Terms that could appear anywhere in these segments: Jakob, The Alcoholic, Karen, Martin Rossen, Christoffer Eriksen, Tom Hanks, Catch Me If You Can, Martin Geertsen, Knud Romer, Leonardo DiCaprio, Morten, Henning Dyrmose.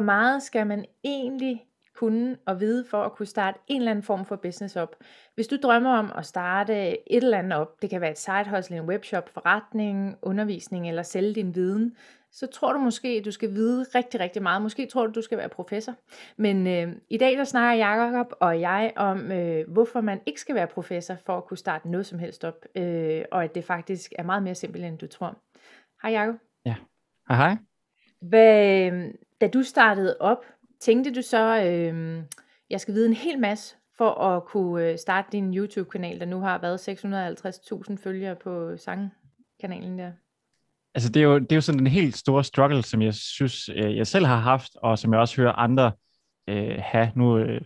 hvor meget skal man egentlig kunne og vide for at kunne starte en eller anden form for business op. Hvis du drømmer om at starte et eller andet op, det kan være et side hustle, en webshop, forretning, undervisning eller sælge din viden, så tror du måske, du skal vide rigtig, rigtig meget. Måske tror du skal være professor. Men i dag der snakker Jakob og jeg om, hvorfor man ikke skal være professor for at kunne starte noget som helst op. Og at det faktisk er meget mere simpelt, end du tror. Hej Jakob. Ja, hej. Da du startede op, tænkte du så, jeg skal vide en hel masse for at kunne starte din YouTube-kanal, der nu har været 650.000 følgere på sangkanalen der? Altså det er jo sådan en helt stor struggle, som jeg synes, jeg selv har haft, og som jeg også hører andre have. Nu er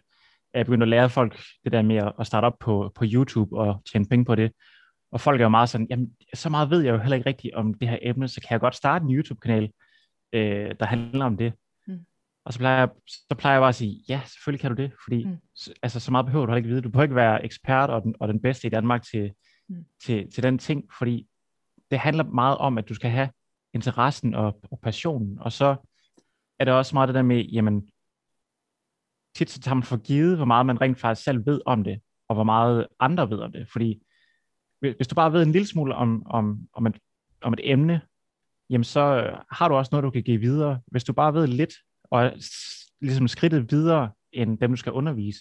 jeg begyndt at lære folk det der med at starte op på YouTube og tjene penge på det. Og folk er jo meget sådan, jamen så meget ved jeg jo heller ikke rigtigt om det her emne, så kan jeg godt starte en YouTube-kanal, der handler om det. Og så plejer jeg bare at sige, ja, selvfølgelig kan du det, fordi altså, så meget behøver du ikke vide. Du behøver ikke være ekspert og den bedste i Danmark til den ting, fordi det handler meget om, at du skal have interessen og passionen. Og så er det også meget det der med, jamen, tit så tager man for givet, hvor meget man rent faktisk selv ved om det, og hvor meget andre ved om det. Fordi hvis du bare ved en lille smule om et emne, jamen så har du også noget, du kan give videre. Hvis du bare ved lidt, og ligesom skridtet videre end dem, du skal undervise,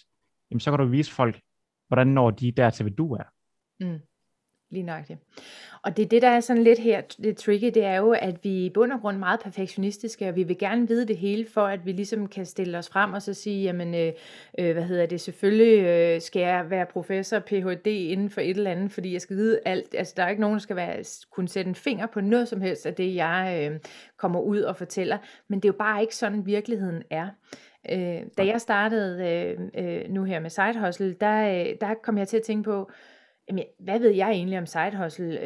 jamen så kan du vise folk, hvordan når de dertil, hvad du er. Lige nøjagtigt. Og det er det, der er sådan lidt her, det tricky, det er jo, at vi i bund og grund er meget perfektionistiske, og vi vil gerne vide det hele, for at vi ligesom kan stille os frem og så sige, jamen, selvfølgelig skal jeg være professor, Ph.D. inden for et eller andet, fordi jeg skal vide alt. Altså, der er ikke nogen, der skal kunne sætte en finger på noget som helst af det, jeg kommer ud og fortæller. Men det er jo bare ikke sådan, virkeligheden er. Da jeg startede nu her med Side Hustle, der kom jeg til at tænke på, jamen, hvad ved jeg egentlig om side hustle?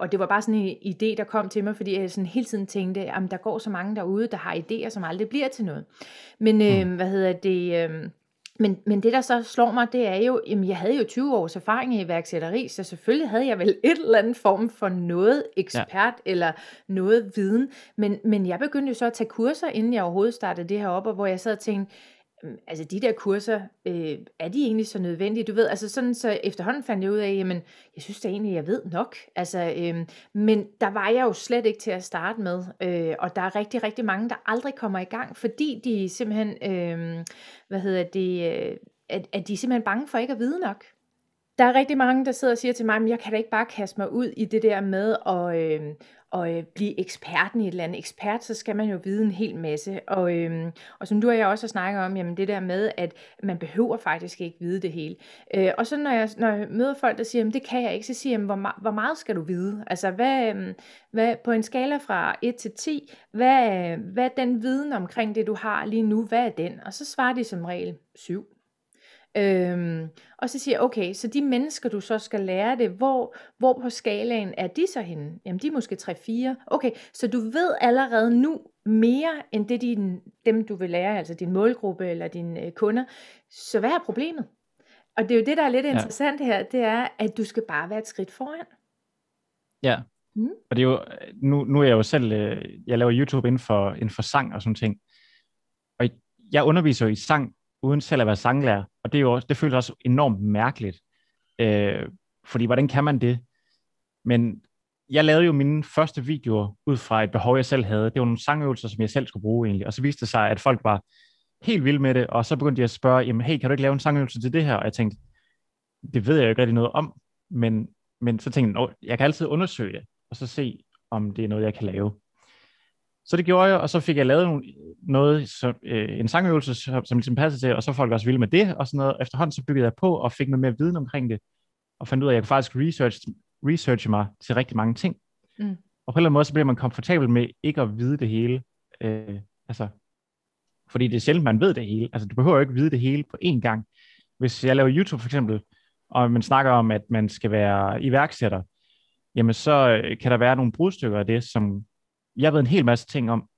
Og det var bare sådan en idé, der kom til mig, fordi jeg sådan hele tiden tænkte, jamen, der går så mange derude, der har idéer, som aldrig bliver til noget. Men Men det, der så slår mig, det er jo, jamen, jeg havde jo 20 års erfaring i iværksætteri, så selvfølgelig havde jeg vel et eller andet form for noget ekspert eller noget viden. Men jeg begyndte jo så at tage kurser, inden jeg overhovedet startede det her op, og hvor jeg sad og tænkte, altså de der kurser, er de egentlig så nødvendige? Du ved, altså sådan så efterhånden fandt jeg ud af, jamen, jeg synes da egentlig, jeg ved nok. Altså, men der var jeg jo slet ikke til at starte med. Og der er rigtig, rigtig mange, der aldrig kommer i gang, fordi de simpelthen, at de simpelthen bange for ikke at vide nok. Der er rigtig mange, der sidder og siger til mig, men jeg kan da ikke bare kaste mig ud i det der med at blive eksperten i et eller andet. Ekspert, så skal man jo vide en hel masse. Og som du og jeg også har snakket om, jamen det der med, at man behøver faktisk ikke vide det hele. Og så når jeg møder folk, der siger, det kan jeg ikke, så siger jeg, hvor meget skal du vide? Altså hvad, på en skala fra 1 til 10, hvad er den viden omkring det, du har lige nu, hvad er den? Og så svarer de som regel 7. Og så siger jeg, okay, så de mennesker, du så skal lære det, hvor på skalaen er de så henne? Jamen, de er måske 3-4. Okay, så du ved allerede nu mere, end det dem, du vil lære, altså din målgruppe eller dine kunder. Så hvad er problemet? Og det er jo det, der er lidt interessant her, det er, at du skal bare være et skridt foran. Ja, og det er jo, nu er jeg jo selv, jeg laver YouTube inden for sang og sådan ting. Og jeg underviser jo i sang, uden selv at være sanglærer, og det er jo også, det føles også enormt mærkeligt, fordi hvordan kan man det? Men jeg lavede jo mine første videoer ud fra et behov, jeg selv havde. Det var nogle sangøvelser, som jeg selv skulle bruge egentlig, og så viste det sig, at folk var helt vilde med det, og så begyndte de at spørge, jamen hey, kan du ikke lave en sangøvelse til det her? Og jeg tænkte, det ved jeg jo ikke rigtig noget om, men så tænkte jeg, jeg kan altid undersøge det, og så se, om det er noget, jeg kan lave. Så det gjorde jeg, og så fik jeg lavet noget, en sangøvelse, som ligesom passede til, og så folk også vilde med det, og sådan noget. Efterhånden så byggede jeg på, og fik noget mere viden omkring det, og fandt ud af, at jeg kunne faktisk researche mig til rigtig mange ting. Og på en eller anden måde, så bliver man komfortabel med ikke at vide det hele. Fordi det er sjældent, man ved det hele. Altså, du behøver jo ikke vide det hele på én gang. Hvis jeg laver YouTube for eksempel, og man snakker om, at man skal være iværksætter, jamen så kan der være nogle brudstykker af det, som jeg ved en hel masse ting om,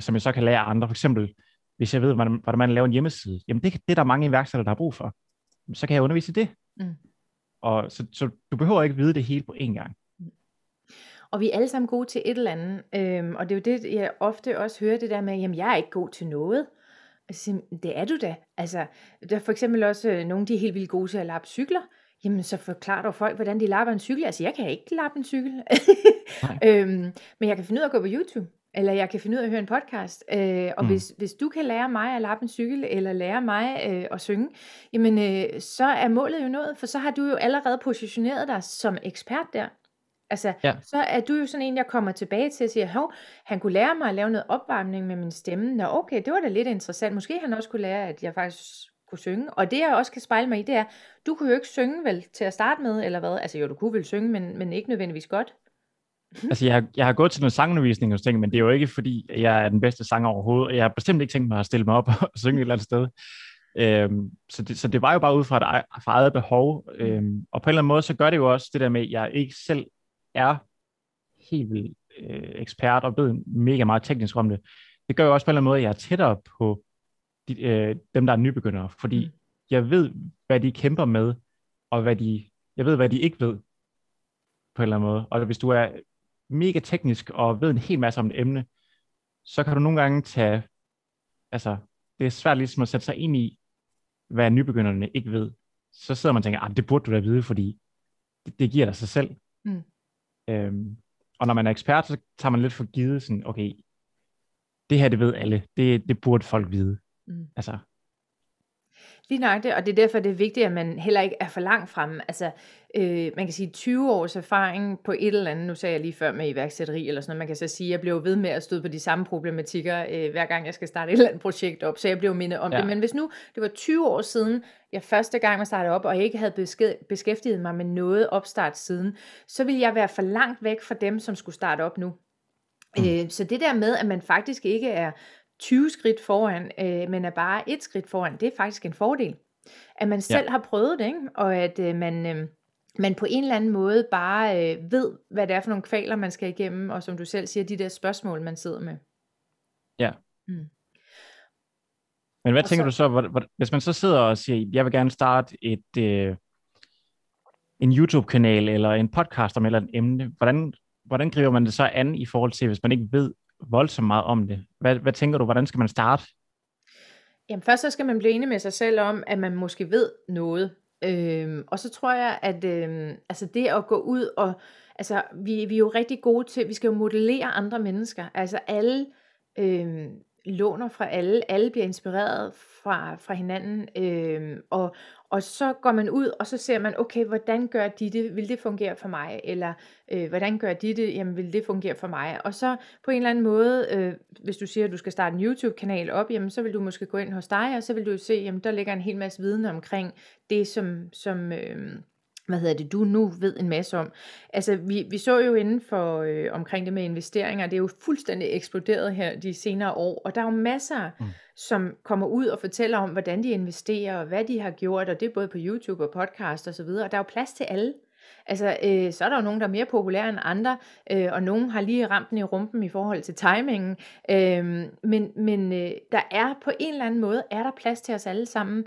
som jeg så kan lære andre. For eksempel, hvis jeg ved, hvordan man laver en hjemmeside, jamen det er der mange iværksættere, der har brug for. Så kan jeg undervise i det. Og så du behøver ikke vide det hele på én gang. Og vi er alle sammen gode til et eller andet. Og det er jo det, jeg ofte også hører det der med, jamen jeg er ikke god til noget. Altså, det er du da. Altså, der er for eksempel også nogle, de er helt vildt gode til at lappe cykler. Jamen, så forklarer du folk, hvordan de lapper en cykel. Altså, jeg kan ikke lappe en cykel. Men jeg kan finde ud af at gå på YouTube. Eller jeg kan finde ud af at høre en podcast. Og hvis du kan lære mig at lappe en cykel, eller lære mig at synge, jamen, så er målet jo nået. For så har du jo allerede positioneret dig som ekspert der. Altså, ja. Så er du jo sådan en, jeg kommer tilbage til og siger, hov, han kunne lære mig at lave noget opvarmning med min stemme. Nå, okay, det var da lidt interessant. Måske han også kunne lære, at jeg faktisk kunne synge. Og det, jeg også kan spejle mig i, det er, du kunne jo ikke synge vel til at starte med, eller hvad? Altså jo, du kunne vel synge, men ikke nødvendigvis godt. Altså, jeg har gået til noget sangundervisning og ting, men det er jo ikke, fordi jeg er den bedste sanger overhovedet. Jeg har bestemt ikke tænkt mig at stille mig op og synge et eller andet sted. Så det var jo bare ud fra et eget behov. Og på en eller anden måde, så gør det jo også det der med, at jeg ikke selv er helt vildt ekspert og ved mega meget teknisk om det. Det gør jo også på en eller anden måde, at jeg er tættere på dem, der er nybegyndere, fordi jeg ved, hvad de kæmper med, og jeg ved, hvad de ikke ved, på en eller anden måde. Og hvis du er mega teknisk og ved en hel masse om et emne, så kan du nogle gange tage, altså, det er svært ligesom at sætte sig ind i, hvad nybegynderne ikke ved. Så sidder man og tænker, det burde du da vide, fordi det giver dig sig selv. Og når man er ekspert, så tager man lidt for givet sådan, okay, det her, det ved alle. Det burde folk vide. Altså. Lige nok det, og det er derfor, det er vigtigt, at man heller ikke er for langt fremme. Altså, man kan sige 20 års erfaring på et eller andet, nu sagde jeg lige før med iværksætteri eller sådan noget, man kan så sige, at jeg blev ved med at støde på de samme problematikker, hver gang jeg skal starte et eller andet projekt op, så jeg blev mindet om det. Men hvis nu, det var 20 år siden, jeg første gang jeg startede op, og jeg ikke havde beskæftiget mig med noget opstart siden, så ville jeg være for langt væk fra dem, som skulle starte op nu. Så det der med, at man faktisk ikke er 20 skridt foran, men er bare et skridt foran, det er faktisk en fordel. At man selv har prøvet det, ikke? Og at man på en eller anden måde bare ved, hvad det er for nogle kvaler, man skal igennem, og som du selv siger, de der spørgsmål, man sidder med. Ja. Men hvad tænker du så, hvis man så sidder og siger, jeg vil gerne starte en YouTube-kanal, eller en podcast om et eller andet emne, hvordan griber man det så an i forhold til, hvis man ikke ved voldsomt meget om det? Hvad tænker du, hvordan skal man starte? Jamen først så skal man blive enig med sig selv om, at man måske ved noget. Og så tror jeg, at altså det at gå ud og, altså vi er jo rigtig gode til, vi skal jo modellere andre mennesker. Altså alle låner fra alle bliver inspireret fra hinanden, og så går man ud, og så ser man, okay, hvordan gør de det, vil det fungere for mig, eller hvordan gør de det, jamen vil det fungere for mig, og så på en eller anden måde, hvis du siger, at du skal starte en YouTube-kanal op, jamen så vil du måske gå ind hos dig, og så vil du se, jamen der ligger en hel masse viden omkring det, som du nu ved en masse om. Altså, vi så jo inden for omkring det med investeringer, det er jo fuldstændig eksploderet her de senere år, og der er jo masser, som kommer ud og fortæller om, hvordan de investerer, og hvad de har gjort, og det er både på YouTube og podcast og så videre, og der er jo plads til alle. Altså, så er der jo nogen, der er mere populære end andre, og nogen har lige ramt den i rumpen i forhold til timingen, men der er på en eller anden måde, er der plads til os alle sammen,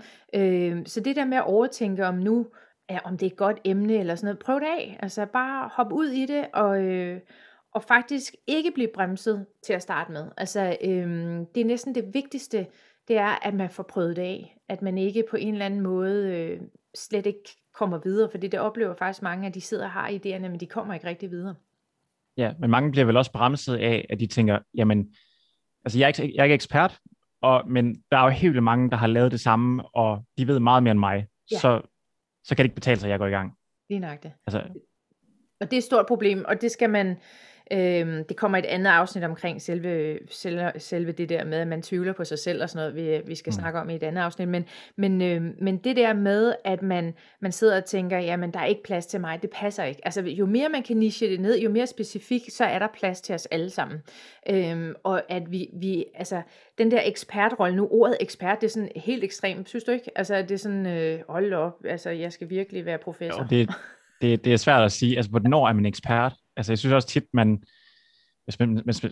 så det der med at overtænke om nu, om det er et godt emne eller sådan noget, prøv det af, altså bare hop ud i det, og faktisk ikke blive bremset til at starte med, altså det er næsten det vigtigste, det er, at man får prøvet det af, at man ikke på en eller anden måde slet ikke kommer videre, for det oplever faktisk mange, at de sidder og har idéerne, men de kommer ikke rigtig videre. Ja, men mange bliver vel også bremset af, at de tænker, jamen, altså jeg er ikke ekspert, men der er jo helt vildt mange, der har lavet det samme, og de ved meget mere end mig, så kan det ikke betale sig, at jeg går i gang. Lige nøjagtigt. Altså. Og det er et stort problem, og det skal man, det kommer et andet afsnit omkring selve det der med, at man tvivler på sig selv og sådan noget, vi skal snakke om i et andet afsnit, men det der med, at man sidder og tænker, jamen der er ikke plads til mig, det passer ikke. Altså jo mere man kan niche det ned, jo mere specifikt, så er der plads til os alle sammen. Og at vi altså den der ekspertrolle nu, ordet ekspert, det er sådan helt ekstremt, synes du ikke? Altså det er sådan, hold op, altså jeg skal virkelig være professor. Jo, det er svært at sige, altså hvornår er man ekspert? Altså, jeg synes også tit,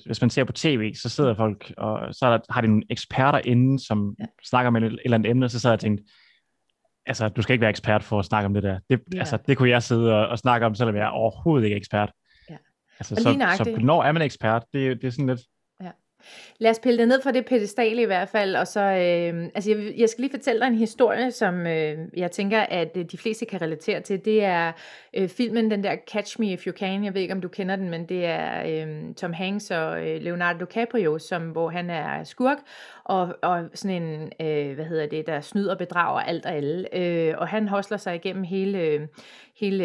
hvis man ser på tv, så sidder folk, og så har de nogle eksperter inde, som snakker om et eller andet emne, så sidder jeg og tænkt, altså, du skal ikke være ekspert for at snakke om det der. Det kunne jeg sidde og snakke om, selvom jeg overhovedet ikke er ekspert. Altså, så når er man ekspert? Det er sådan lidt... Ja. Lad os pille det ned fra det pedestal i hvert fald, og så... altså, jeg skal lige fortælle dig en historie, som jeg tænker, at de fleste kan relatere til. Det er filmen, den der Catch Me If You Can. Jeg ved ikke, om du kender den, men det er Tom Hanks og Leonardo DiCaprio, hvor han er skurk, og sådan en, der snyder og bedrager alt og alle. Og han hostler sig igennem hele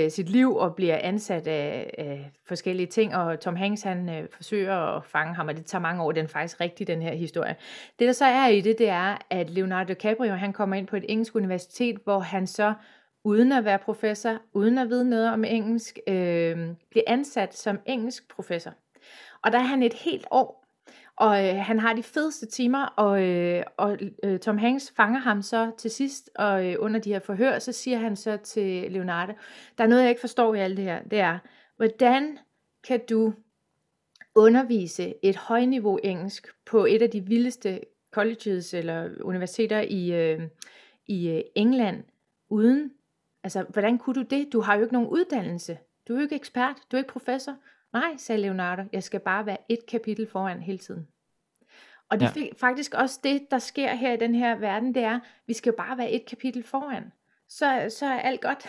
sit liv og bliver ansat af forskellige ting, og Tom Hanks han forsøger at fange ham, og det tager mange år, den er faktisk rigtig, den her historie. Det der så er i det er, at Leonardo DiCaprio han kommer ind på et engelsk universitet, hvor han så, uden at være professor, uden at vide noget om engelsk, bliver ansat som engelsk professor. Og der er han et helt år, og han har de fedeste timer, og Tom Hanks fanger ham så til sidst, og under de her forhør, så siger han så til Leonardo, der er noget, jeg ikke forstår i alt det her, det er, hvordan kan du undervise et højniveau engelsk på et af de vildeste colleges eller universiteter i England, uden, altså, hvordan kunne du det? Du har jo ikke nogen uddannelse, du er jo ikke ekspert, du er ikke professor. Nej, sagde Leonardo, jeg skal bare være et kapitel foran hele tiden. Og det er faktisk også det, der sker her i den her verden, det er, vi skal bare være et kapitel foran. Så er alt godt.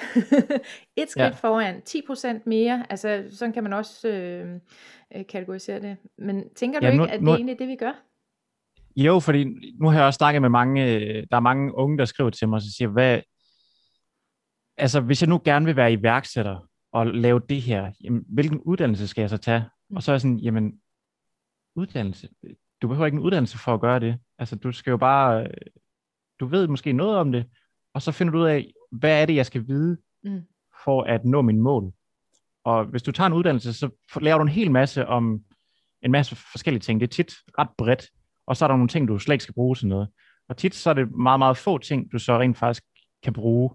Et skridt foran, 10% mere, altså sådan kan man også kategorisere det. Men tænker du ikke, at det er egentlig det, vi gør? Jo, fordi nu har jeg også snakket med mange, der er mange unge, der skriver til mig, og siger, hvis jeg nu gerne vil være iværksætter, og lave det her, jamen, hvilken uddannelse skal jeg så tage? Og så er jeg sådan, jamen, uddannelse, du behøver ikke en uddannelse for at gøre det, altså du skal jo bare, du ved måske noget om det, og så finder du ud af, hvad er det, jeg skal vide, for at nå mine mål. Og hvis du tager en uddannelse, så laver du en hel masse om, en masse forskellige ting, det er tit ret bredt, og så er der nogle ting, du slet ikke skal bruge til noget, og tit så er det meget, meget få ting, du så rent faktisk kan bruge.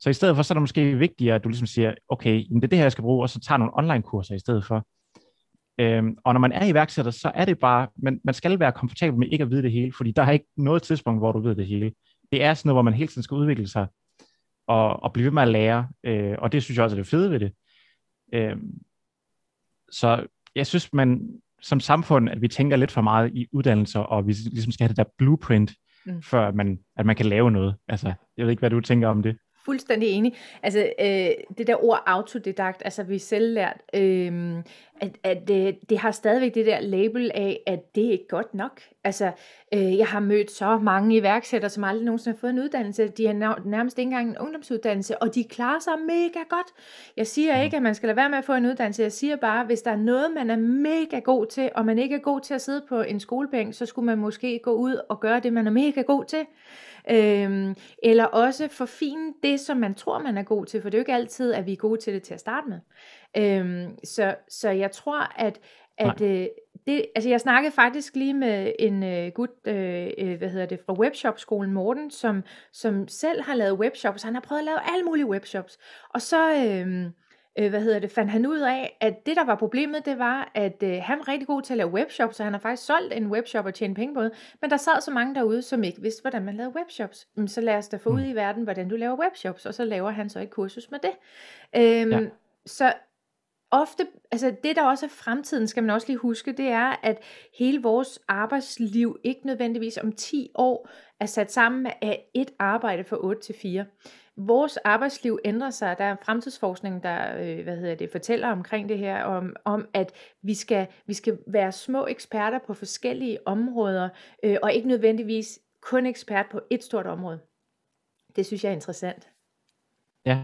Så i stedet for, så er det måske vigtigere, at du ligesom siger, okay, det er det her, jeg skal bruge, og så tager nogle online-kurser i stedet for. Og når man er iværksætter, så er det bare, man skal være komfortabel med ikke at vide det hele, fordi der er ikke noget tidspunkt, hvor du ved det hele. Det er sådan noget, hvor man hele tiden skal udvikle sig, og blive ved med at lære, og det synes jeg også er det fede ved det. Så jeg synes, man som samfund, at vi tænker lidt for meget i uddannelser, og vi ligesom skal have det der blueprint, før at man kan lave noget. Altså, jeg ved ikke, hvad du tænker om det. Fuldstændig enig. Altså det der ord autodidakt, altså vi er selvlært, at det har stadigvæk det der label af, at det er ikke godt nok. Altså jeg har mødt så mange iværksættere, som aldrig nogensinde har fået en uddannelse. De har nærmest ikke engang en ungdomsuddannelse, og de klarer sig mega godt. Jeg siger ikke, at man skal lade være med at få en uddannelse. Jeg siger bare, at hvis der er noget, man er mega god til, og man ikke er god til at sidde på en skolebænk, så skulle man måske gå ud og gøre det, man er mega god til. Eller også forfine det, som man tror, man er god til, for det er jo ikke altid, at vi er gode til det til at starte med. Så jeg tror, at jeg snakkede faktisk lige med en gut, fra webshop-skolen, Morten, som selv har lavet webshops, han har prøvet at lave alle mulige webshops, og så... fandt han ud af, at det der var problemet, det var, at han var rigtig god til at lave webshops, så han har faktisk solgt en webshop og tjent penge på det, men der sad så mange derude, som ikke vidste, hvordan man lavede webshops. Så lad os da få ud i verden, hvordan du laver webshops, og så laver han så et kursus med det. Så ofte, altså det der også er fremtiden, skal man også lige huske, det er, at hele vores arbejdsliv ikke nødvendigvis om 10 år er sat sammen af et arbejde fra 8 til 4. Vores arbejdsliv ændrer sig. Der er fremtidsforskning, der fortæller omkring det her, om at vi skal være små eksperter på forskellige områder, og ikke nødvendigvis kun ekspert på et stort område. Det synes jeg er interessant. Ja.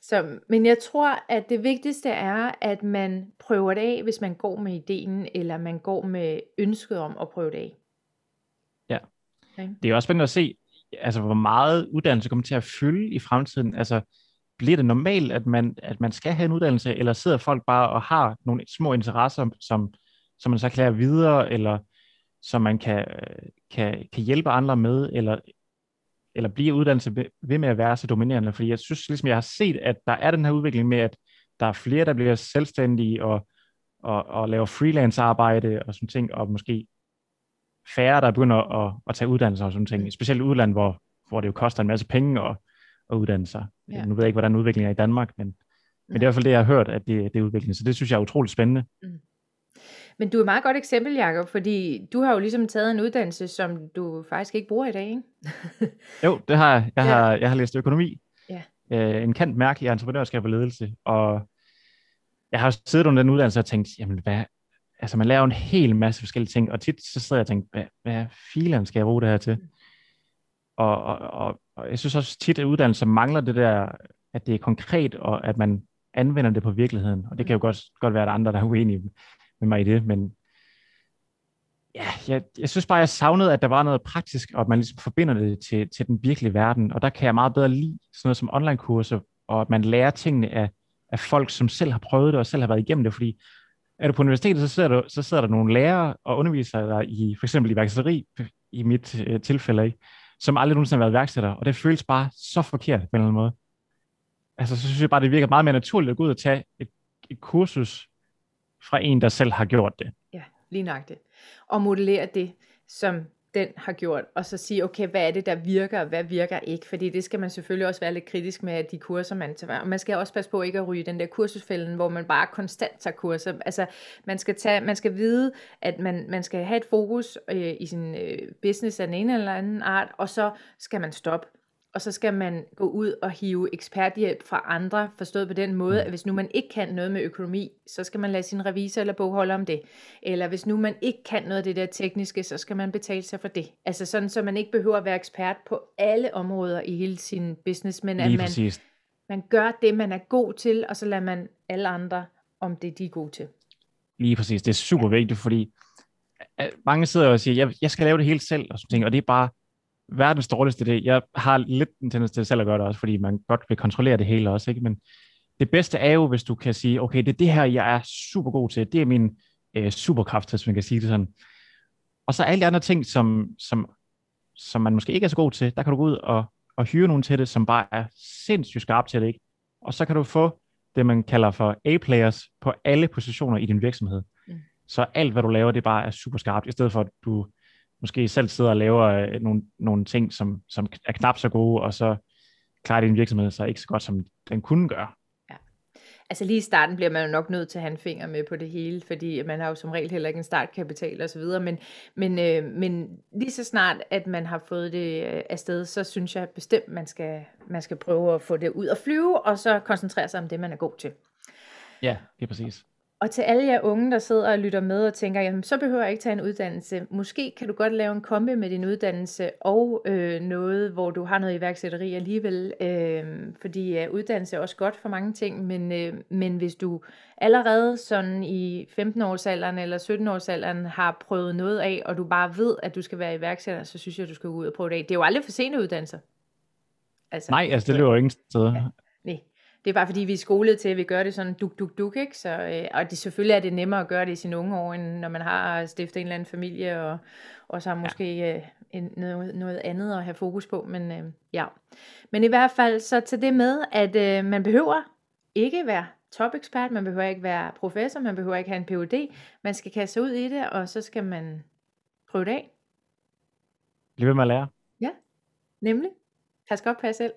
Så, men jeg tror, at det vigtigste er, at man prøver det af, hvis man går med ideen, eller man går med ønsket om at prøve det af. Ja. Okay. Det er også spændende at se, altså hvor meget uddannelse kommer til at fylde i fremtiden. Altså bliver det normalt, at man skal have en uddannelse, eller sidder folk bare og har nogle små interesser, som man så klarer videre, eller som man kan hjælpe andre med, eller bliver uddannelse ved med at være så dominerende? Fordi jeg synes ligesom, jeg har set, at der er den her udvikling med, at der er flere, der bliver selvstændige og laver freelance-arbejde og sådan ting, og måske færre, der begynder at tage uddannelser og sådan ting. Specielt i udlandet, hvor det jo koster en masse penge at uddanne sig. Ja. Nu ved jeg ikke, hvordan udviklingen er i Danmark, men Men det er i hvert fald det, jeg har hørt, at det er udviklende. Så det synes jeg er utroligt spændende. Mm. Men du er et meget godt eksempel, Jakob, fordi du har jo ligesom taget en uddannelse, som du faktisk ikke bruger i dag, ikke? Jo, det har jeg. Jeg har læst økonomi. Ja. En kendt mærke i entreprenørskab og ledelse. Og jeg har siddet under den uddannelse og tænkt, jamen hvad... Altså man laver en hel masse forskellige ting, og tit så sidder jeg og tænker, hvad filen skal jeg bruge det her til? Og jeg synes også tit, at uddannelser mangler det der, at det er konkret, og at man anvender det på virkeligheden. Og det kan jo godt være, at der er andre, der er uenige med mig i det, men ja, jeg synes bare, jeg savnede, at der var noget praktisk, og at man ligesom forbinder det til den virkelige verden. Og der kan jeg meget bedre lide sådan noget som online-kurser, og at man lærer tingene af folk, som selv har prøvet det, og selv har været igennem det, fordi er du på universitetet, så sidder der nogle lærere og undervisere der i for eksempel iværksætteri, i mit tilfælde, ikke? Som aldrig nogensinde har været iværksættere, og det føles bare så forkert på en eller anden måde. Altså, så synes jeg bare, det virker meget mere naturligt at gå ud og tage et kursus fra en, der selv har gjort det. Ja, lige nøjagtigt. Og modellere det, som den har gjort, og så sige, okay, hvad er det, der virker, og hvad virker ikke? Fordi det skal man selvfølgelig også være lidt kritisk med, at de kurser, man tager. Og man skal også passe på ikke at ryge den der kursusfælden, hvor man bare konstant tager kurser. Altså, man skal vide, at man skal have et fokus i sin business af den ene eller anden art, og så skal man stoppe. Og så skal man gå ud og hive eksperthjælp fra andre, forstået på den måde, at hvis nu man ikke kan noget med økonomi, så skal man lade sin revisor eller bogholder om det. Eller hvis nu man ikke kan noget af det der tekniske, så skal man betale sig for det. Altså sådan, så man ikke behøver at være ekspert på alle områder i hele sin business, men at man gør det, man er god til, og så lader man alle andre om det, de er gode til. Lige præcis. Det er super vigtigt, fordi mange sidder og siger, jeg skal lave det hele selv, og sådan ting, og det er bare verdens dårligste idé. Jeg har lidt en tendens til selv at gøre det også, fordi man godt vil kontrollere det hele også, ikke? Men det bedste er jo, hvis du kan sige, okay, det er det her, jeg er super god til. Det er min superkraft, hvis man kan sige det sådan. Og så alle de andre ting, som man måske ikke er så god til, der kan du gå ud og hyre nogen til det, som bare er sindssygt skarp til det, ikke? Og så kan du få det, man kalder for A-players på alle positioner i din virksomhed. Mm. Så alt, hvad du laver, det bare er super skarpt, i stedet for, at du måske selv sidder og laver nogle ting, som er knap så gode, og så klarer din virksomhed sig ikke så godt, som den kunne gøre. Ja. Altså lige i starten bliver man jo nok nødt til at have en finger med på det hele, fordi man har jo som regel heller ikke en startkapital osv., men lige så snart, at man har fået det afsted, så synes jeg bestemt, man skal prøve at få det ud at flyve, og så koncentrere sig om det, man er god til. Ja, det er præcis. Og til alle jer unge, der sidder og lytter med og tænker, jamen så behøver jeg ikke tage en uddannelse. Måske kan du godt lave en kombi med din uddannelse og noget, hvor du har noget iværksætteri alligevel. Fordi uddannelse er også godt for mange ting, men hvis du allerede sådan i 15-årsalderen eller 17-årsalderen har prøvet noget af, og du bare ved, at du skal være iværksætter, så synes jeg, du skal gå ud og prøve det af. Det er jo aldrig for sene uddannelser. Nej, det løber ingen steder. Ja. Det er bare fordi, vi er skolet til, at vi gør det sådan duk, ikke? Så, og det, selvfølgelig er det nemmere at gøre det i sine unge år, end når man har stiftet en eller anden familie, og så har måske noget andet at have fokus på. Men i hvert fald, så tag det med, at man behøver ikke være topekspert, man behøver ikke være professor, man behøver ikke have en Ph.D. Man skal kaste sig ud i det, og så skal man prøve det af. Bliv ved med at lære. Ja, nemlig. Pas godt på jer selv.